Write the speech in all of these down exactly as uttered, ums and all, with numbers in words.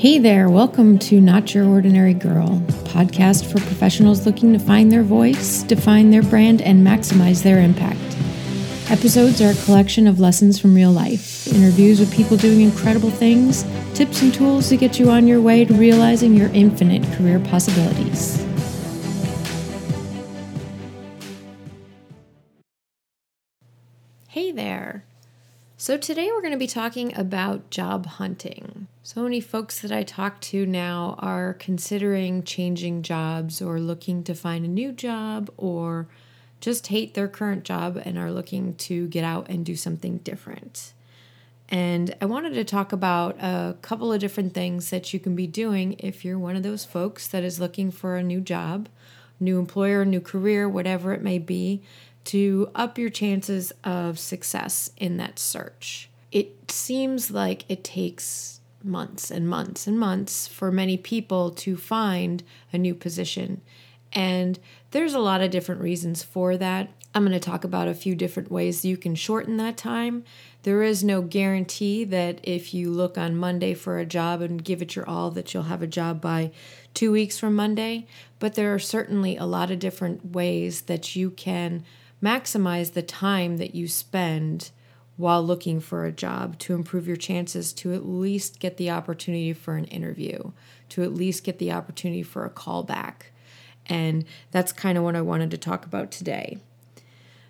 Hey there, welcome to Not Your Ordinary Girl, a podcast for professionals looking to find their voice, define their brand, and maximize their impact. Episodes are a collection of lessons from real life, interviews with people doing incredible things, tips and tools to get you on your way to realizing your infinite career possibilities. Hey there. So today we're going to be talking about job hunting. So many folks that I talk to now are considering changing jobs or looking to find a new job or just hate their current job and are looking to get out and do something different. And I wanted to talk about a couple of different things that you can be doing if you're one of those folks that is looking for a new job, new employer, new career, whatever it may be, to up your chances of success in that search. It seems like it takes months and months and months for many people to find a new position. And there's a lot of different reasons for that. I'm going to talk about a few different ways you can shorten that time. There is no guarantee that if you look on Monday for a job and give it your all that you'll have a job by two weeks from Monday, but there are certainly a lot of different ways that you can maximize the time that you spend while looking for a job to improve your chances to at least get the opportunity for an interview, to at least get the opportunity for a callback. And that's kind of what I wanted to talk about today.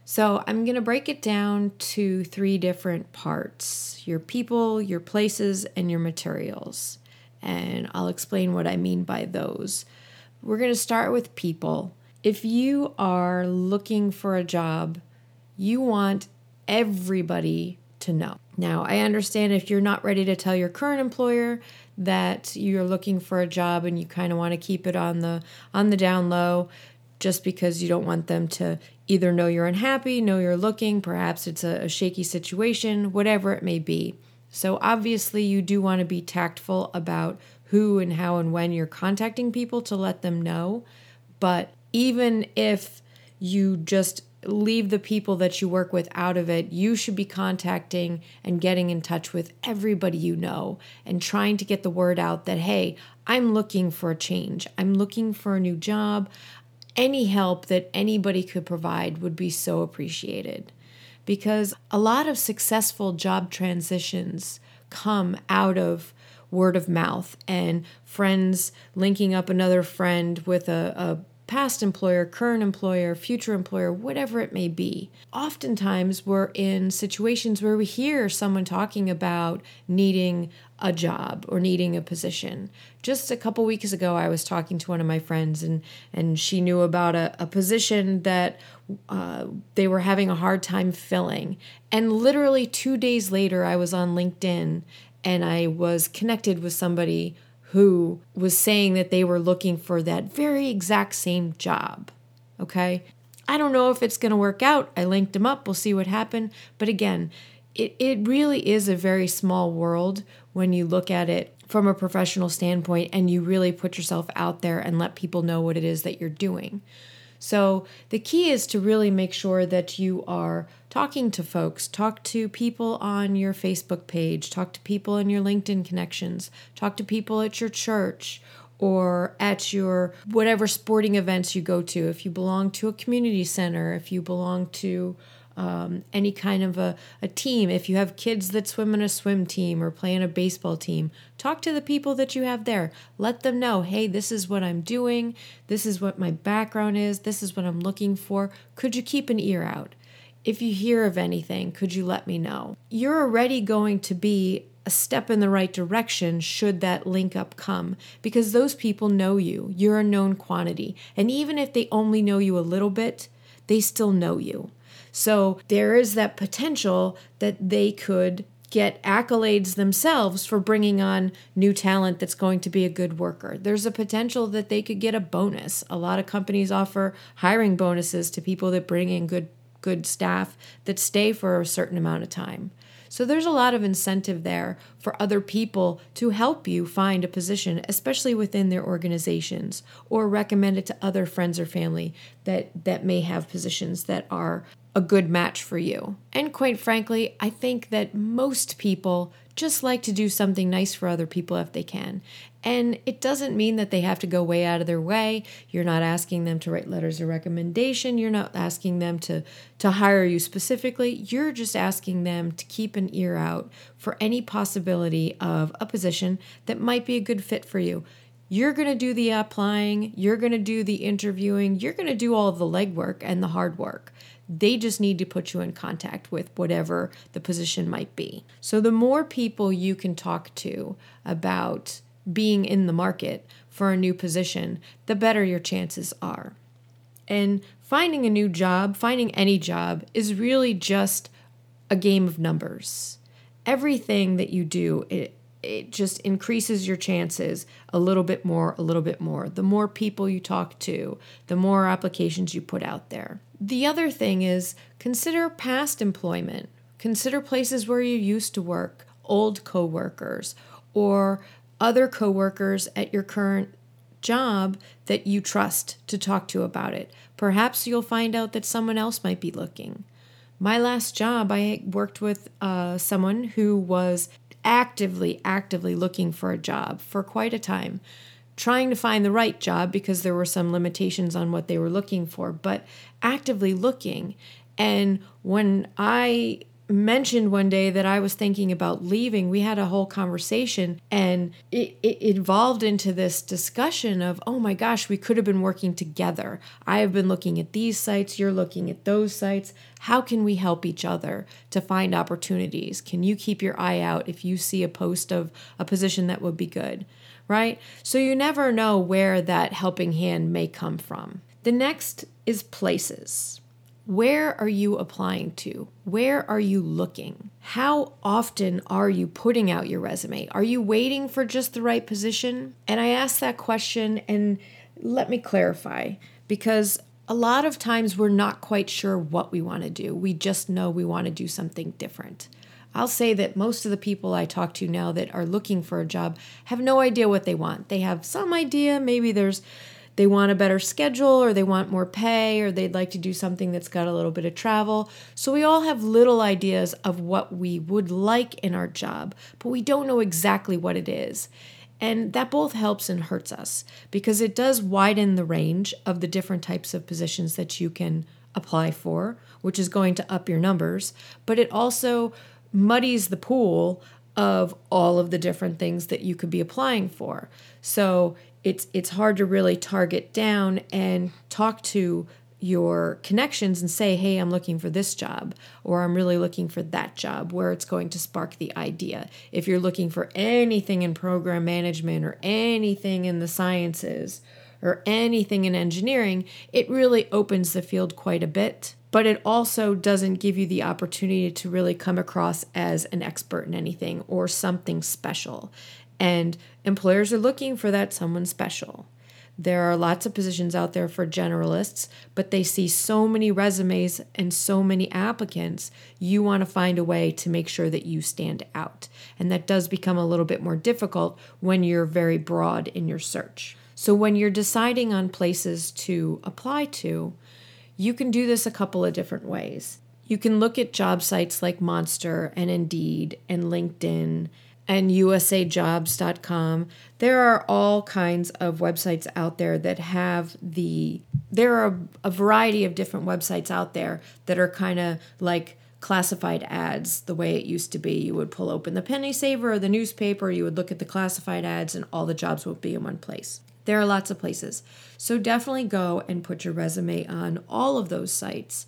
So I'm going to break it down to three different parts: your people, your places, and your materials. And I'll explain what I mean by those. We're going to start with people. If you are looking for a job, you want everybody to know. Now, I understand if you're not ready to tell your current employer that you're looking for a job and you kind of want to keep it on the on the down low just because you don't want them to either know you're unhappy, know you're looking, perhaps it's a, a shaky situation, whatever it may be. So obviously you do want to be tactful about who and how and when you're contacting people to let them know, but even if you just leave the people that you work with out of it, you should be contacting and getting in touch with everybody you know and trying to get the word out that, hey, I'm looking for a change. I'm looking for a new job. Any help that anybody could provide would be so appreciated, because a lot of successful job transitions come out of word of mouth and friends linking up another friend with a, a past employer, current employer, future employer, whatever it may be. Oftentimes we're in situations where we hear someone talking about needing a job or needing a position. Just a couple weeks ago, I was talking to one of my friends and, and she knew about a, a position that uh, they were having a hard time filling. And literally two days later, I was on LinkedIn and I was connected with somebody who was saying that they were looking for that very exact same job, okay? I don't know if it's going to work out. I linked them up. We'll see what happened. But again, it, it really is a very small world when you look at it from a professional standpoint and you really put yourself out there and let people know what it is that you're doing. So the key is to really make sure that you are talking to folks, talk to people on your Facebook page, talk to people in your LinkedIn connections, talk to people at your church or at your whatever sporting events you go to. If you belong to a community center, if you belong to um, any kind of a, a team, if you have kids that swim in a swim team or play in a baseball team, talk to the people that you have there. Let them know, hey, this is what I'm doing. This is what my background is. This is what I'm looking for. Could you keep an ear out? If you hear of anything, could you let me know? You're already going to be a step in the right direction should that link up come, because those people know you. You're a known quantity. And even if they only know you a little bit, they still know you. So there is that potential that they could get accolades themselves for bringing on new talent that's going to be a good worker. There's a potential that they could get a bonus. A lot of companies offer hiring bonuses to people that bring in good good staff that stay for a certain amount of time. So there's a lot of incentive there for other people to help you find a position, especially within their organizations, or recommend it to other friends or family that, that may have positions that are a good match for you. And quite frankly, I think that most people just like to do something nice for other people if they can. And it doesn't mean that they have to go way out of their way. You're not asking them to write letters of recommendation. You're not asking them to, to hire you specifically. You're just asking them to keep an ear out for any possibility of a position that might be a good fit for you. You're going to do the applying. You're going to do the interviewing. You're going to do all the legwork and the hard work. They just need to put you in contact with whatever the position might be. So the more people you can talk to about being in the market for a new position, the better your chances are. And finding a new job, finding any job, is really just a game of numbers. Everything that you do, it it just increases your chances a little bit more, a little bit more. The more people you talk to, the more applications you put out there. The other thing is consider past employment. Consider places where you used to work, old coworkers, or other coworkers at your current job that you trust to talk to about it. Perhaps you'll find out that someone else might be looking. My last job, I worked with uh, someone who was actively, actively looking for a job for quite a time, trying to find the right job because there were some limitations on what they were looking for, but actively looking. And when I mentioned one day that I was thinking about leaving, we had a whole conversation, and it, it evolved into this discussion of, oh my gosh, we could have been working together. I have been looking at these sites, you're looking at those sites. How can we help each other to find opportunities? Can you keep your eye out if you see a post of a position that would be good, right? So you never know where that helping hand may come from. The next is places. Where are you applying to? Where are you looking? How often are you putting out your resume? Are you waiting for just the right position? And I asked that question, and let me clarify, because a lot of times we're not quite sure what we want to do. We just know we want to do something different. I'll say that most of the people I talk to now that are looking for a job have no idea what they want. They have some idea. Maybe there's They want a better schedule, or they want more pay, or they'd like to do something that's got a little bit of travel. So we all have little ideas of what we would like in our job, but we don't know exactly what it is. And that both helps and hurts us, because it does widen the range of the different types of positions that you can apply for, which is going to up your numbers, but it also muddies the pool of all of the different things that you could be applying for. So It's it's hard to really target down and talk to your connections and say, hey, I'm looking for this job, or I'm really looking for that job, where it's going to spark the idea. If you're looking for anything in program management, or anything in the sciences, or anything in engineering, it really opens the field quite a bit. But it also doesn't give you the opportunity to really come across as an expert in anything or something special. And employers are looking for that someone special. There are lots of positions out there for generalists, but they see so many resumes and so many applicants. You want to find a way to make sure that you stand out. And that does become a little bit more difficult when you're very broad in your search. So when you're deciding on places to apply to, you can do this a couple of different ways. You can look at job sites like Monster and Indeed and LinkedIn and U S A jobs dot com. There are all kinds of websites out there that have the, there are a variety of different websites out there that are kind of like classified ads, the way it used to be. You would pull open the penny saver or the newspaper, you would look at the classified ads, and all the jobs would be in one place. There are lots of places. So definitely go and put your resume on all of those sites.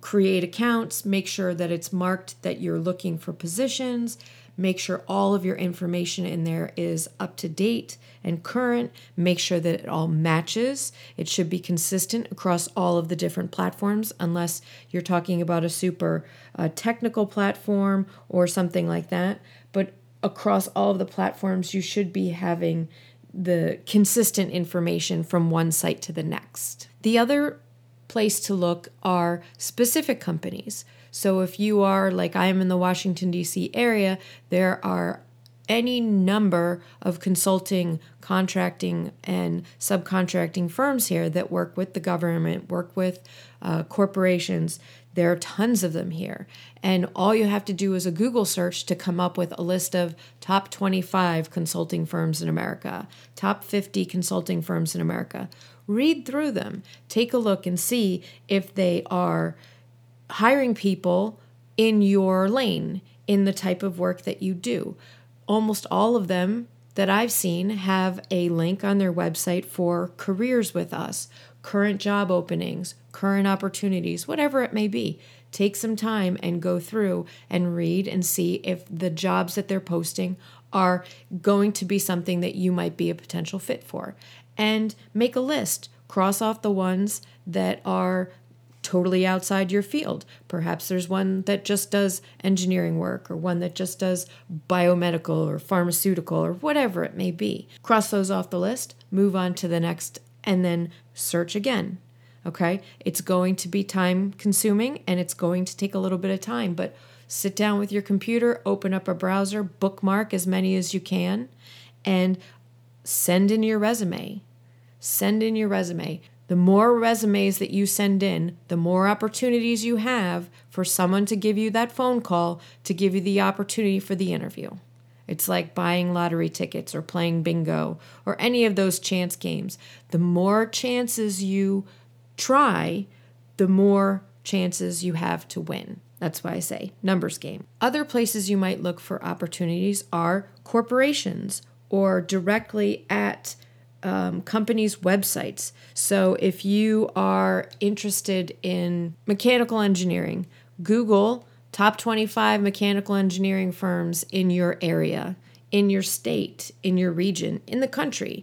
Create accounts, make sure that it's marked that you're looking for positions. Make sure all of your information in there is up to date and current. Make sure that it all matches. It should be consistent across all of the different platforms, unless you're talking about a super uh, technical platform or something like that. But across all of the platforms, you should be having the consistent information from one site to the next. The other place to look are specific companies. So if you are, like I am in the Washington, D C area, there are any number of consulting, contracting, and subcontracting firms here that work with the government, work with uh, corporations. There are tons of them here. And all you have to do is a Google search to come up with a list of top twenty-five consulting firms in America, top fifty consulting firms in America. Read through them. Take a look and see if they are hiring people in your lane, in the type of work that you do. Almost all of them that I've seen have a link on their website for careers with us, current job openings, current opportunities, whatever it may be. Take some time and go through and read and see if the jobs that they're posting are going to be something that you might be a potential fit for. And make a list. Cross off the ones that are totally outside your field. Perhaps there's one that just does engineering work, or one that just does biomedical or pharmaceutical or whatever it may be. Cross those off the list, move on to the next, and then search again. Okay? It's going to be time consuming and it's going to take a little bit of time, but sit down with your computer, open up a browser, bookmark as many as you can, and send in your resume. Send in your resume. The more resumes that you send in, the more opportunities you have for someone to give you that phone call, to give you the opportunity for the interview. It's like buying lottery tickets or playing bingo or any of those chance games. The more chances you try, the more chances you have to win. That's why I say numbers game. Other places you might look for opportunities are corporations or directly at Um, companies' websites. So if you are interested in mechanical engineering, Google top twenty-five mechanical engineering firms in your area, in your state, in your region, in the country,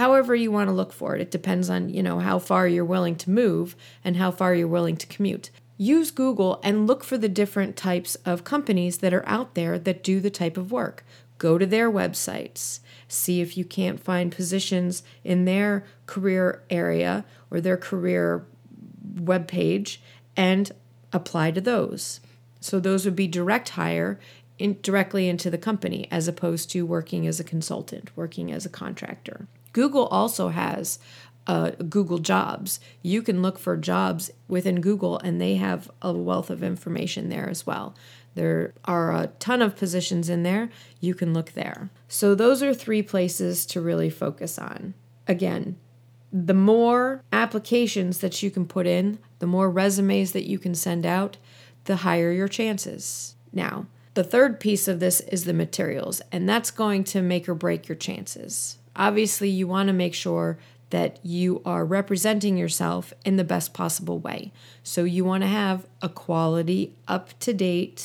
however you want to look for it. It depends on, you know, how far you're willing to move and how far you're willing to commute. Use Google and look for the different types of companies that are out there that do the type of work. Go to their websites, see if you can't find positions in their career area or their career webpage, and apply to those. So those would be direct hire in, directly into the company, as opposed to working as a consultant, working as a contractor. Google also has uh, Google Jobs. You can look for jobs within Google, and they have a wealth of information there as well. There are a ton of positions in there. You can look there. So those are three places to really focus on. Again, the more applications that you can put in, the more resumes that you can send out, the higher your chances. Now, the third piece of this is the materials, and that's going to make or break your chances. Obviously, you want to make sure that you are representing yourself in the best possible way. So you want to have a quality, up-to-date,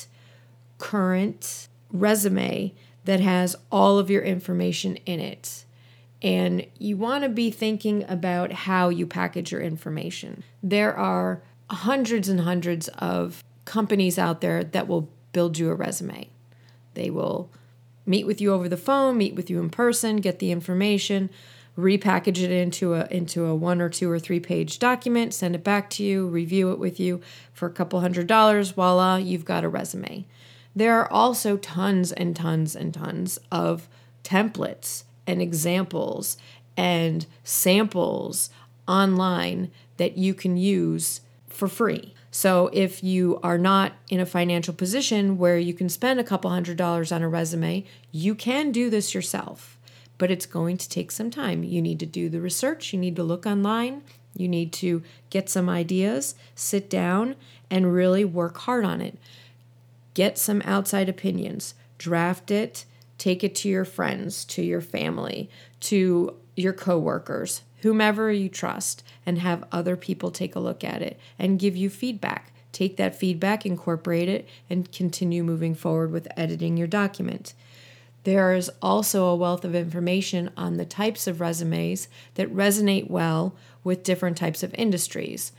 current resume that has all of your information in it. And you want to be thinking about how you package your information. There are hundreds and hundreds of companies out there that will build you a resume. They will meet with you over the phone, meet with you in person, get the information, repackage it into a into a one or two or three page document, send it back to you, review it with you for a couple hundred dollars, voila, you've got a resume. There are also tons and tons and tons of templates and examples and samples online that you can use for free. So if you are not in a financial position where you can spend a couple hundred dollars on a resume, you can do this yourself. But it's going to take some time. You need to do the research. You need to look online. You need to get some ideas, sit down, and really work hard on it. Get some outside opinions. Draft it. Take it to your friends, to your family, to your coworkers, whomever you trust, and have other people take a look at it and give you feedback. Take that feedback, incorporate it, and continue moving forward with editing your document. There is also a wealth of information on the types of resumes that resonate well with different types of industries.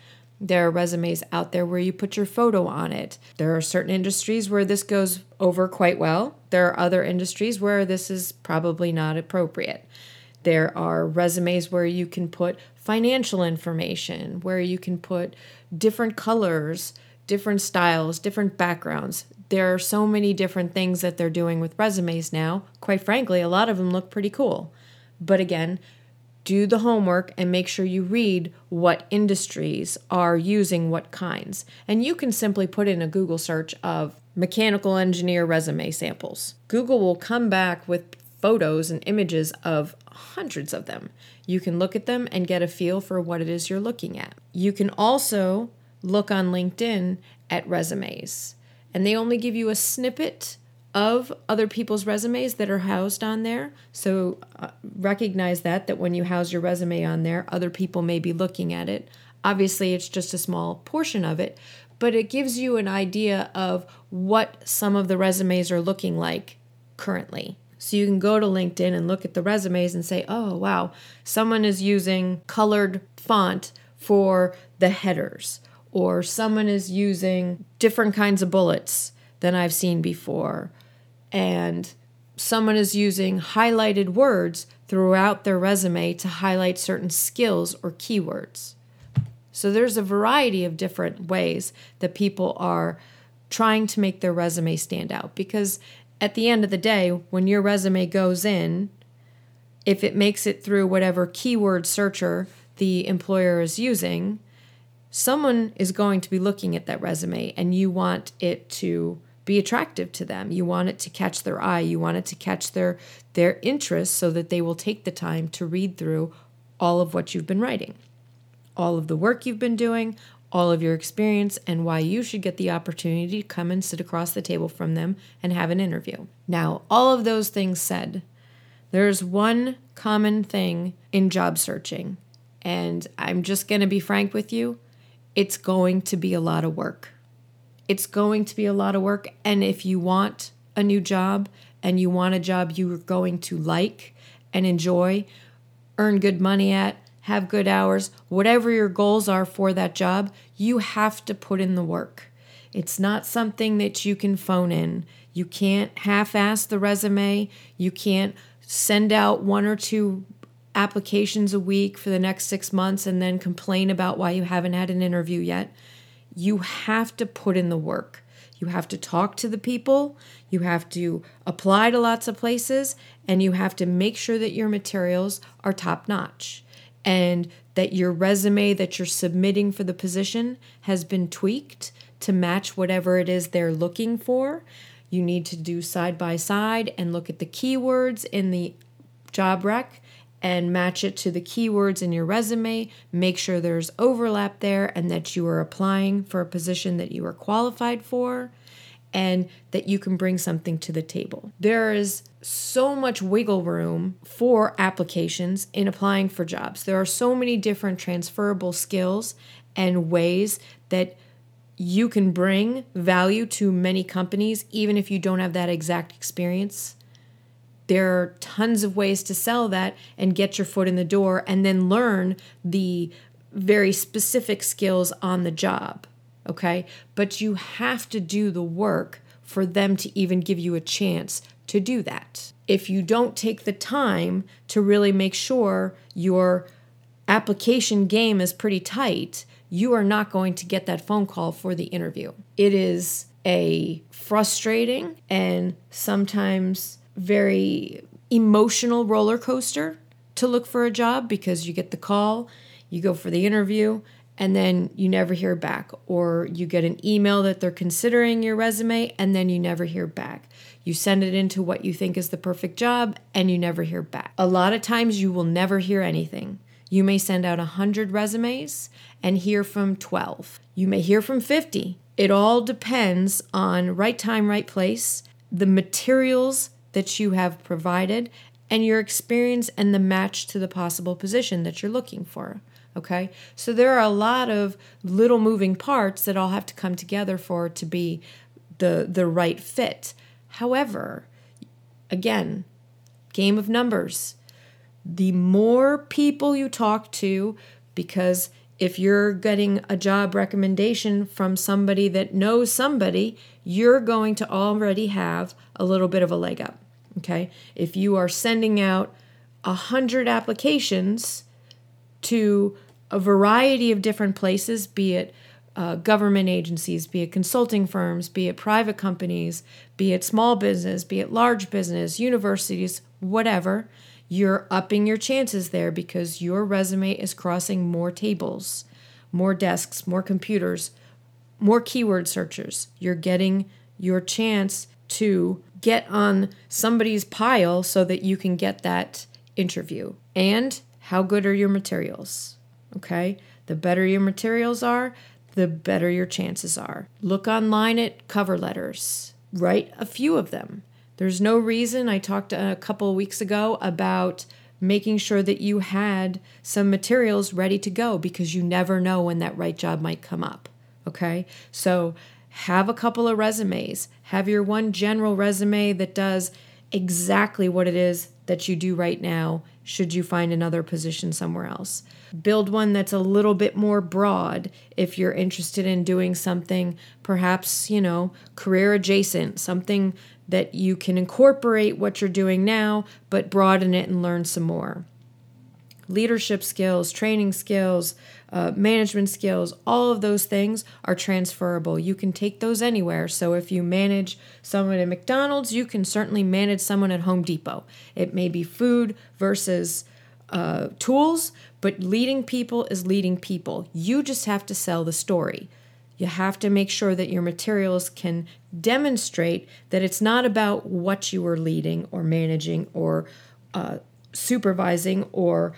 There are resumes out there where you put your photo on it. There are certain industries where this goes over quite well. There are other industries where this is probably not appropriate. There are resumes where you can put financial information, where you can put different colors, different styles, different backgrounds. There are so many different things that they're doing with resumes now. Quite frankly, a lot of them look pretty cool. But again, do the homework and make sure you read what industries are using what kinds. And you can simply put in a Google search of mechanical engineer resume samples. Google will come back with photos and images of hundreds of them. You can look at them and get a feel for what it is you're looking at. You can also look on LinkedIn at resumes, and they only give you a snippet of other people's resumes that are housed on there. So uh, recognize that, that when you house your resume on there, other people may be looking at it. Obviously, it's just a small portion of it, but it gives you an idea of what some of the resumes are looking like currently. So you can go to LinkedIn and look at the resumes and say, oh, wow, someone is using colored font for the headers, or someone is using different kinds of bullets than I've seen before, and someone is using highlighted words throughout their resume to highlight certain skills or keywords. So there's a variety of different ways that people are trying to make their resume stand out, because at the end of the day, when your resume goes in, if it makes it through whatever keyword searcher the employer is using, someone is going to be looking at that resume, and you want it to be attractive to them. You want it to catch their eye. You want it to catch their their interest so that they will take the time to read through all of what you've been writing, all of the work you've been doing, all of your experience, and why you should get the opportunity to come and sit across the table from them and have an interview. Now, all of those things said, there's one common thing in job searching, and I'm just going to be frank with you. It's going to be a lot of work. It's going to be a lot of work. And if you want a new job and you want a job you are going to like and enjoy, earn good money at, have good hours, whatever your goals are for that job, you have to put in the work. It's not something that you can phone in. You can't half-ass the resume. You can't send out one or two applications a week for the next six months and then complain about why you haven't had an interview yet. You have to put in the work. You have to talk to the people. You have to apply to lots of places, and you have to make sure that your materials are top-notch and that your resume that you're submitting for the position has been tweaked to match whatever it is they're looking for. You need to do side-by-side and look at the keywords in the job rec and match it to the keywords in your resume, make sure there's overlap there and that you are applying for a position that you are qualified for and that you can bring something to the table. There is so much wiggle room for applications in applying for jobs. There are so many different transferable skills and ways that you can bring value to many companies, even if you don't have that exact experience. There are tons of ways to sell that and get your foot in the door and then learn the very specific skills on the job, okay? But you have to do the work for them to even give you a chance to do that. If you don't take the time to really make sure your application game is pretty tight, you are not going to get that phone call for the interview. It is a frustrating and sometimes very emotional roller coaster to look for a job, because you get the call, you go for the interview, and then you never hear back, or you get an email that they're considering your resume and then you never hear back. You send it into what you think is the perfect job and you never hear back. A lot of times you will never hear anything. You may send out one hundred resumes and hear from twelve. You may hear from fifty. It all depends on right time, right place, the materials that you have provided, and your experience and the match to the possible position that you're looking for, okay? So there are a lot of little moving parts that all have to come together for it to be the, the right fit. However, again, game of numbers. The more people you talk to, because if you're getting a job recommendation from somebody that knows somebody, you're going to already have a little bit of a leg up, okay? If you are sending out one hundred applications to a variety of different places, be it uh, government agencies, be it consulting firms, be it private companies, be it small business, be it large business, universities, whatever, you're upping your chances there because your resume is crossing more tables, more desks, more computers, more keyword searchers. You're getting your chance to get on somebody's pile so that you can get that interview. And how good are your materials? Okay? The better your materials are, the better your chances are. Look online at cover letters. Write a few of them. There's no reason. I talked a couple of weeks ago about making sure that you had some materials ready to go because you never know when that right job might come up, okay? So have a couple of resumes. Have your one general resume that does exactly what it is that you do right now should you find another position somewhere else. Build one that's a little bit more broad if you're interested in doing something perhaps, you know, career adjacent, something that you can incorporate what you're doing now, but broaden it and learn some more. Leadership skills, training skills, uh, management skills, all of those things are transferable. You can take those anywhere. So if you manage someone at McDonald's, you can certainly manage someone at Home Depot. It may be food versus uh, tools, but leading people is leading people. You just have to sell the story. You have to make sure that your materials can demonstrate that it's not about what you are leading or managing or uh, supervising or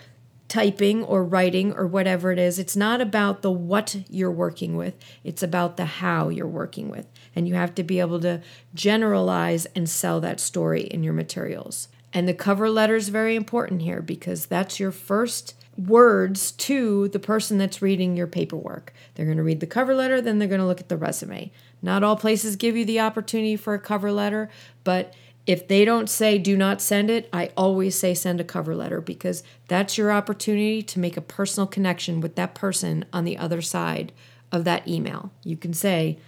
typing or writing or whatever it is. It's not about the what you're working with. It's about the how you're working with. And you have to be able to generalize and sell that story in your materials. And the cover letter is very important here because that's your first words to the person that's reading your paperwork. They're going to read the cover letter, then they're going to look at the resume. Not all places give you the opportunity for a cover letter, but if they don't say do not send it, I always say send a cover letter because that's your opportunity to make a personal connection with that person on the other side of that email. You can say,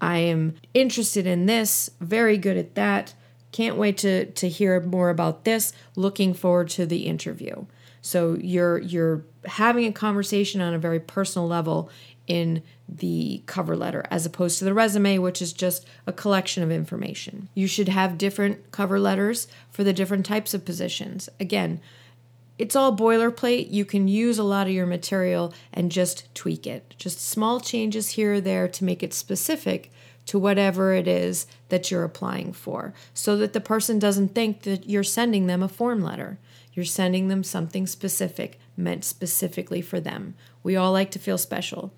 I am interested in this, very good at that, can't wait to, to hear more about this, looking forward to the interview. So you're you're having a conversation on a very personal level in the cover letter as opposed to the resume, which is just a collection of information. You should have different cover letters for the different types of positions. Again, it's all boilerplate. You can use a lot of your material and just tweak it. Just small changes here or there to make it specific to whatever it is that you're applying for so that the person doesn't think that you're sending them a form letter. You're sending them something specific, meant specifically for them. We all like to feel special.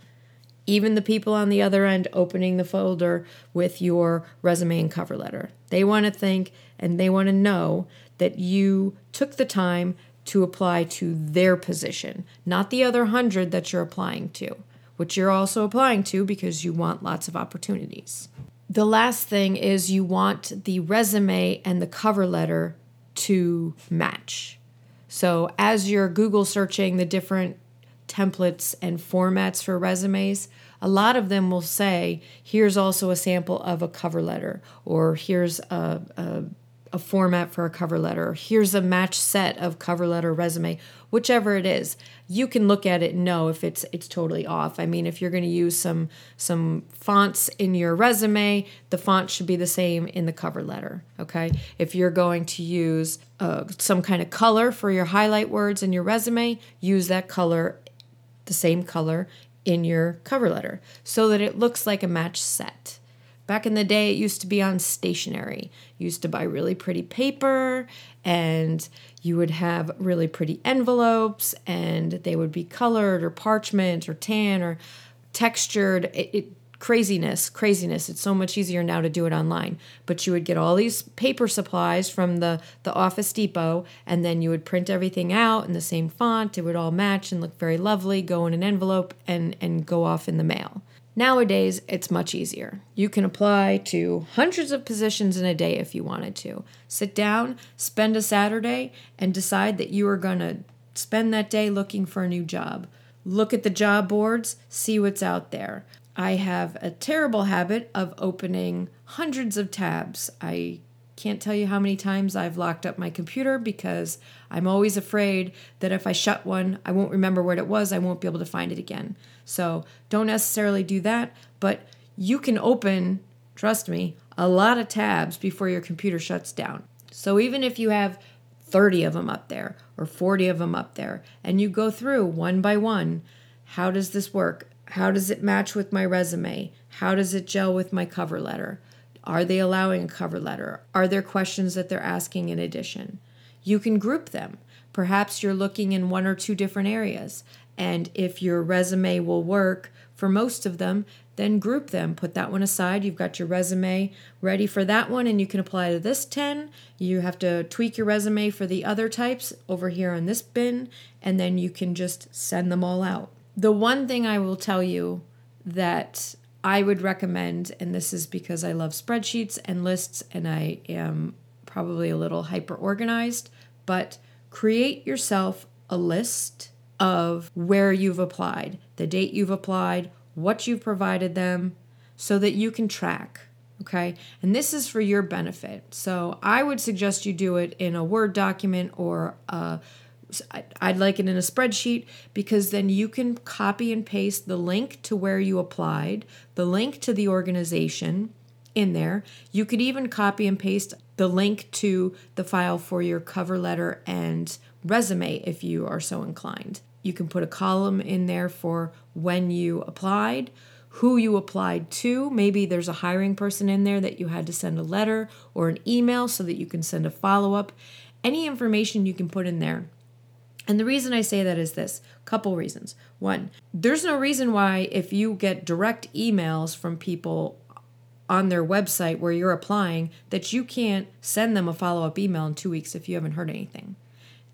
Even the people on the other end opening the folder with your resume and cover letter. They want to think and they want to know that you took the time to apply to their position, not the other hundred that you're applying to, which you're also applying to because you want lots of opportunities. The last thing is you want the resume and the cover letter to match. So as you're Google searching the different templates and formats for resumes, a lot of them will say, here's also a sample of a cover letter, or here's a, a, a format for a cover letter, or here's a match set of cover letter resume, whichever it is. You can look at it and know if it's it's totally off. I mean, if you're going to use some some fonts in your resume, the font should be the same in the cover letter, okay? If you're going to use uh, some kind of color for your highlight words in your resume, use that color, the same color in your cover letter so that it looks like a match set. Back in the day, it used to be on stationery. You used to buy really pretty paper and you would have really pretty envelopes and they would be colored or parchment or tan or textured. It, it, craziness, craziness. It's so much easier now to do it online. But you would get all these paper supplies from the, the Office Depot and then you would print everything out in the same font. It would all match and look very lovely, go in an envelope and, and go off in the mail. Nowadays, it's much easier. You can apply to hundreds of positions in a day if you wanted to. Sit down, spend a Saturday, and decide that you are going to spend that day looking for a new job. Look at the job boards, see what's out there. I have a terrible habit of opening hundreds of tabs. I can't tell you how many times I've locked up my computer because I'm always afraid that if I shut one, I won't remember what it was. I won't be able to find it again. So don't necessarily do that, but you can open, trust me, a lot of tabs before your computer shuts down. So even if you have thirty of them up there or forty of them up there. And you go through one by one. How does this work? How does it match with my resume? How does it gel with my cover letter? Are they allowing a cover letter? Are there questions that they're asking in addition? You can group them. Perhaps you're looking in one or two different areas. And if your resume will work for most of them, then group them. Put that one aside. You've got your resume ready for that one, and you can apply to this ten. You have to tweak your resume for the other types over here on this bin, and then you can just send them all out. The one thing I will tell you that I would recommend, and this is because I love spreadsheets and lists, and I am probably a little hyper-organized, but create yourself a list of where you've applied, the date you've applied, what you've provided them, so that you can track, okay? And this is for your benefit. So I would suggest you do it in a Word document, or a, I'd like it in a spreadsheet, because then you can copy and paste the link to where you applied, the link to the organization in there. You could even copy and paste the link to the file for your cover letter and resume if you are so inclined. You can put a column in there for when you applied, who you applied to. Maybe there's a hiring person in there that you had to send a letter or an email so that you can send a follow-up. Any information you can put in there. And the reason I say that is this, a couple reasons. One, there's no reason why if you get direct emails from people on their website where you're applying that you can't send them a follow-up email in two weeks if you haven't heard anything.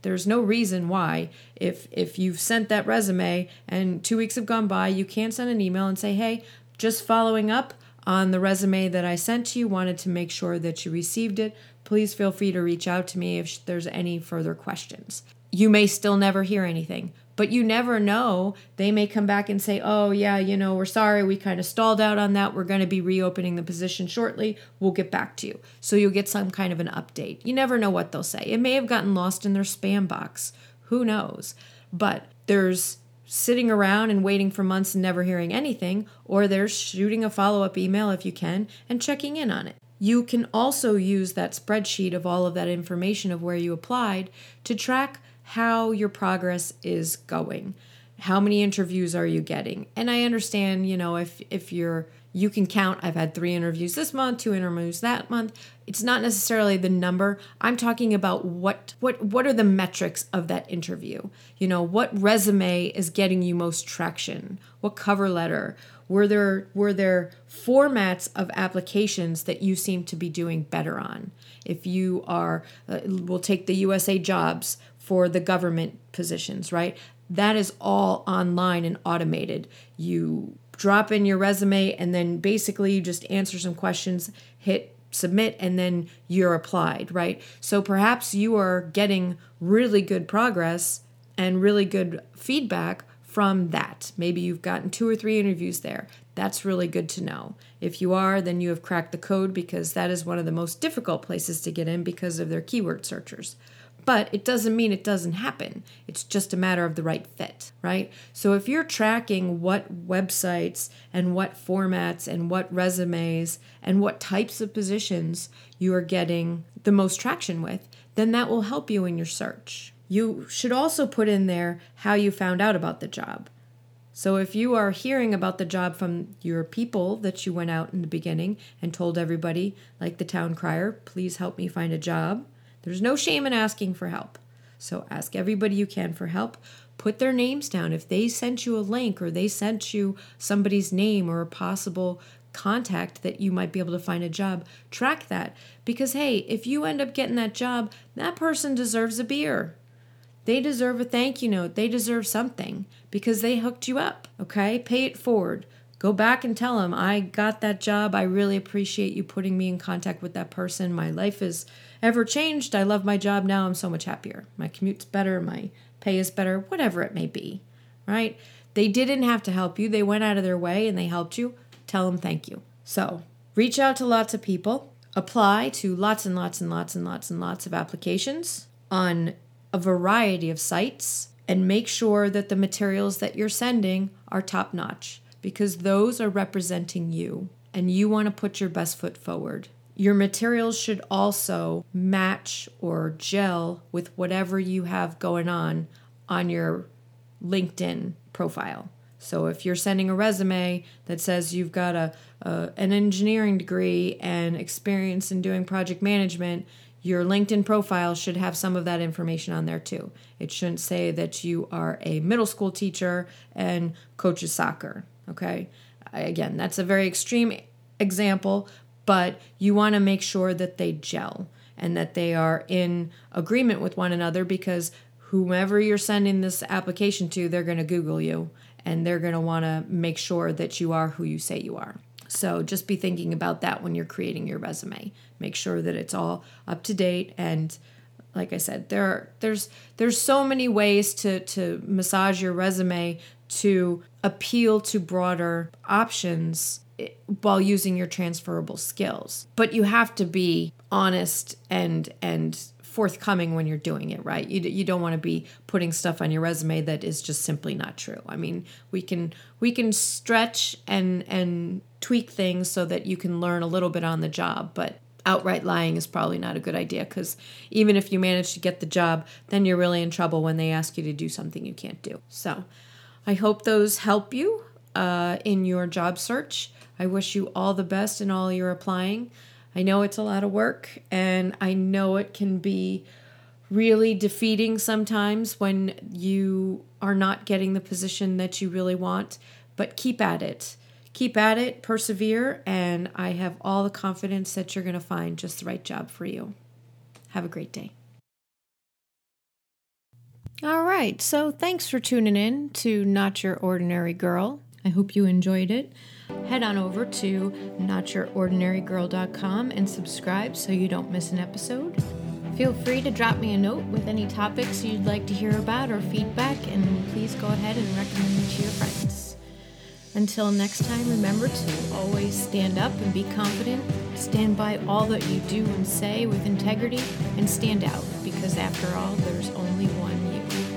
There's no reason why if if you've sent that resume and two weeks have gone by, you can't send an email and say, hey, just following up on the resume that I sent to you, wanted to make sure that you received it. Please feel free to reach out to me if there's any further questions. You may still never hear anything, but you never know. They may come back and say, oh, yeah, you know, we're sorry. We kind of stalled out on that. We're going to be reopening the position shortly. We'll get back to you. So you'll get some kind of an update. You never know what they'll say. It may have gotten lost in their spam box. Who knows? But there's sitting around and waiting for months and never hearing anything, or there's shooting a follow-up email if you can and checking in on it. You can also use that spreadsheet of all of that information of where you applied to track how your progress is going. How many interviews are you getting? And I understand, you know, if if you're, you can count, I've had three interviews this month, two interviews that month. It's not necessarily the number. I'm talking about what what what are the metrics of that interview? You know, what resume is getting you most traction? What cover letter? Were there were there formats of applications that you seem to be doing better on? If you are, uh, we'll take the U S A Jobs for the government positions, right? That is all online and automated. You drop in your resume and then basically you just answer some questions, hit submit, and then you're applied, right? So perhaps you are getting really good progress and really good feedback from that. Maybe you've gotten two or three interviews there. That's really good to know. If you are, then you have cracked the code, because that is one of the most difficult places to get in because of their keyword searchers. But it doesn't mean it doesn't happen. It's just a matter of the right fit, right? So if you're tracking what websites and what formats and what resumes and what types of positions you are getting the most traction with, then that will help you in your search. You should also put in there how you found out about the job. So if you are hearing about the job from your people that you went out in the beginning and told everybody, like the town crier, please help me find a job. There's no shame in asking for help. So ask everybody you can for help. Put their names down. If they sent you a link or they sent you somebody's name or a possible contact that you might be able to find a job, track that. Because, hey, if you end up getting that job, that person deserves a beer. They deserve a thank you note. They deserve something because they hooked you up, okay? Pay it forward. Go back and tell them, I got that job. I really appreciate you putting me in contact with that person. My life is ever changed. I love my job now. I'm so much happier. My commute's better. My pay is better, whatever it may be, right? They didn't have to help you. They went out of their way and they helped you. Tell them thank you. So reach out to lots of people. Apply to lots and lots and lots and lots and lots of applications on a variety of sites, and make sure that the materials that you're sending are top-notch, because those are representing you and you want to put your best foot forward. Your materials should also match or gel with whatever you have going on on your LinkedIn profile. So if you're sending a resume that says you've got a, a an engineering degree and experience in doing project management, your LinkedIn profile should have some of that information on there too. It shouldn't say that you are a middle school teacher and coaches soccer, okay? Again, that's a very extreme example, but you want to make sure that they gel and that they are in agreement with one another, because whomever you're sending this application to, they're going to Google you and they're going to want to make sure that you are who you say you are. So just be thinking about that when you're creating your resume. Make sure that it's all up to date. And like I said, there are, there's there's so many ways to, to massage your resume to appeal to broader options while using your transferable skills. But you have to be honest and and forthcoming when you're doing it, right? You you don't want to be putting stuff on your resume that is just simply not true. I mean, we can we can stretch and and tweak things so that you can learn a little bit on the job, but outright lying is probably not a good idea, because even if you manage to get the job, then you're really in trouble when they ask you to do something you can't do. So I hope those help you uh, in your job search. I wish you all the best in all your applying. I know it's a lot of work, and I know it can be really defeating sometimes when you are not getting the position that you really want, but keep at it. Keep at it, persevere, and I have all the confidence that you're going to find just the right job for you. Have a great day. All right, so thanks for tuning in to Not Your Ordinary Girl. I hope you enjoyed it. Head on over to not your ordinary girl dot com and subscribe so you don't miss an episode. Feel free to drop me a note with any topics you'd like to hear about or feedback, and please go ahead and recommend me to your friends. Until next time, remember to always stand up and be confident, stand by all that you do and say with integrity, and stand out, because after all, there's only one you.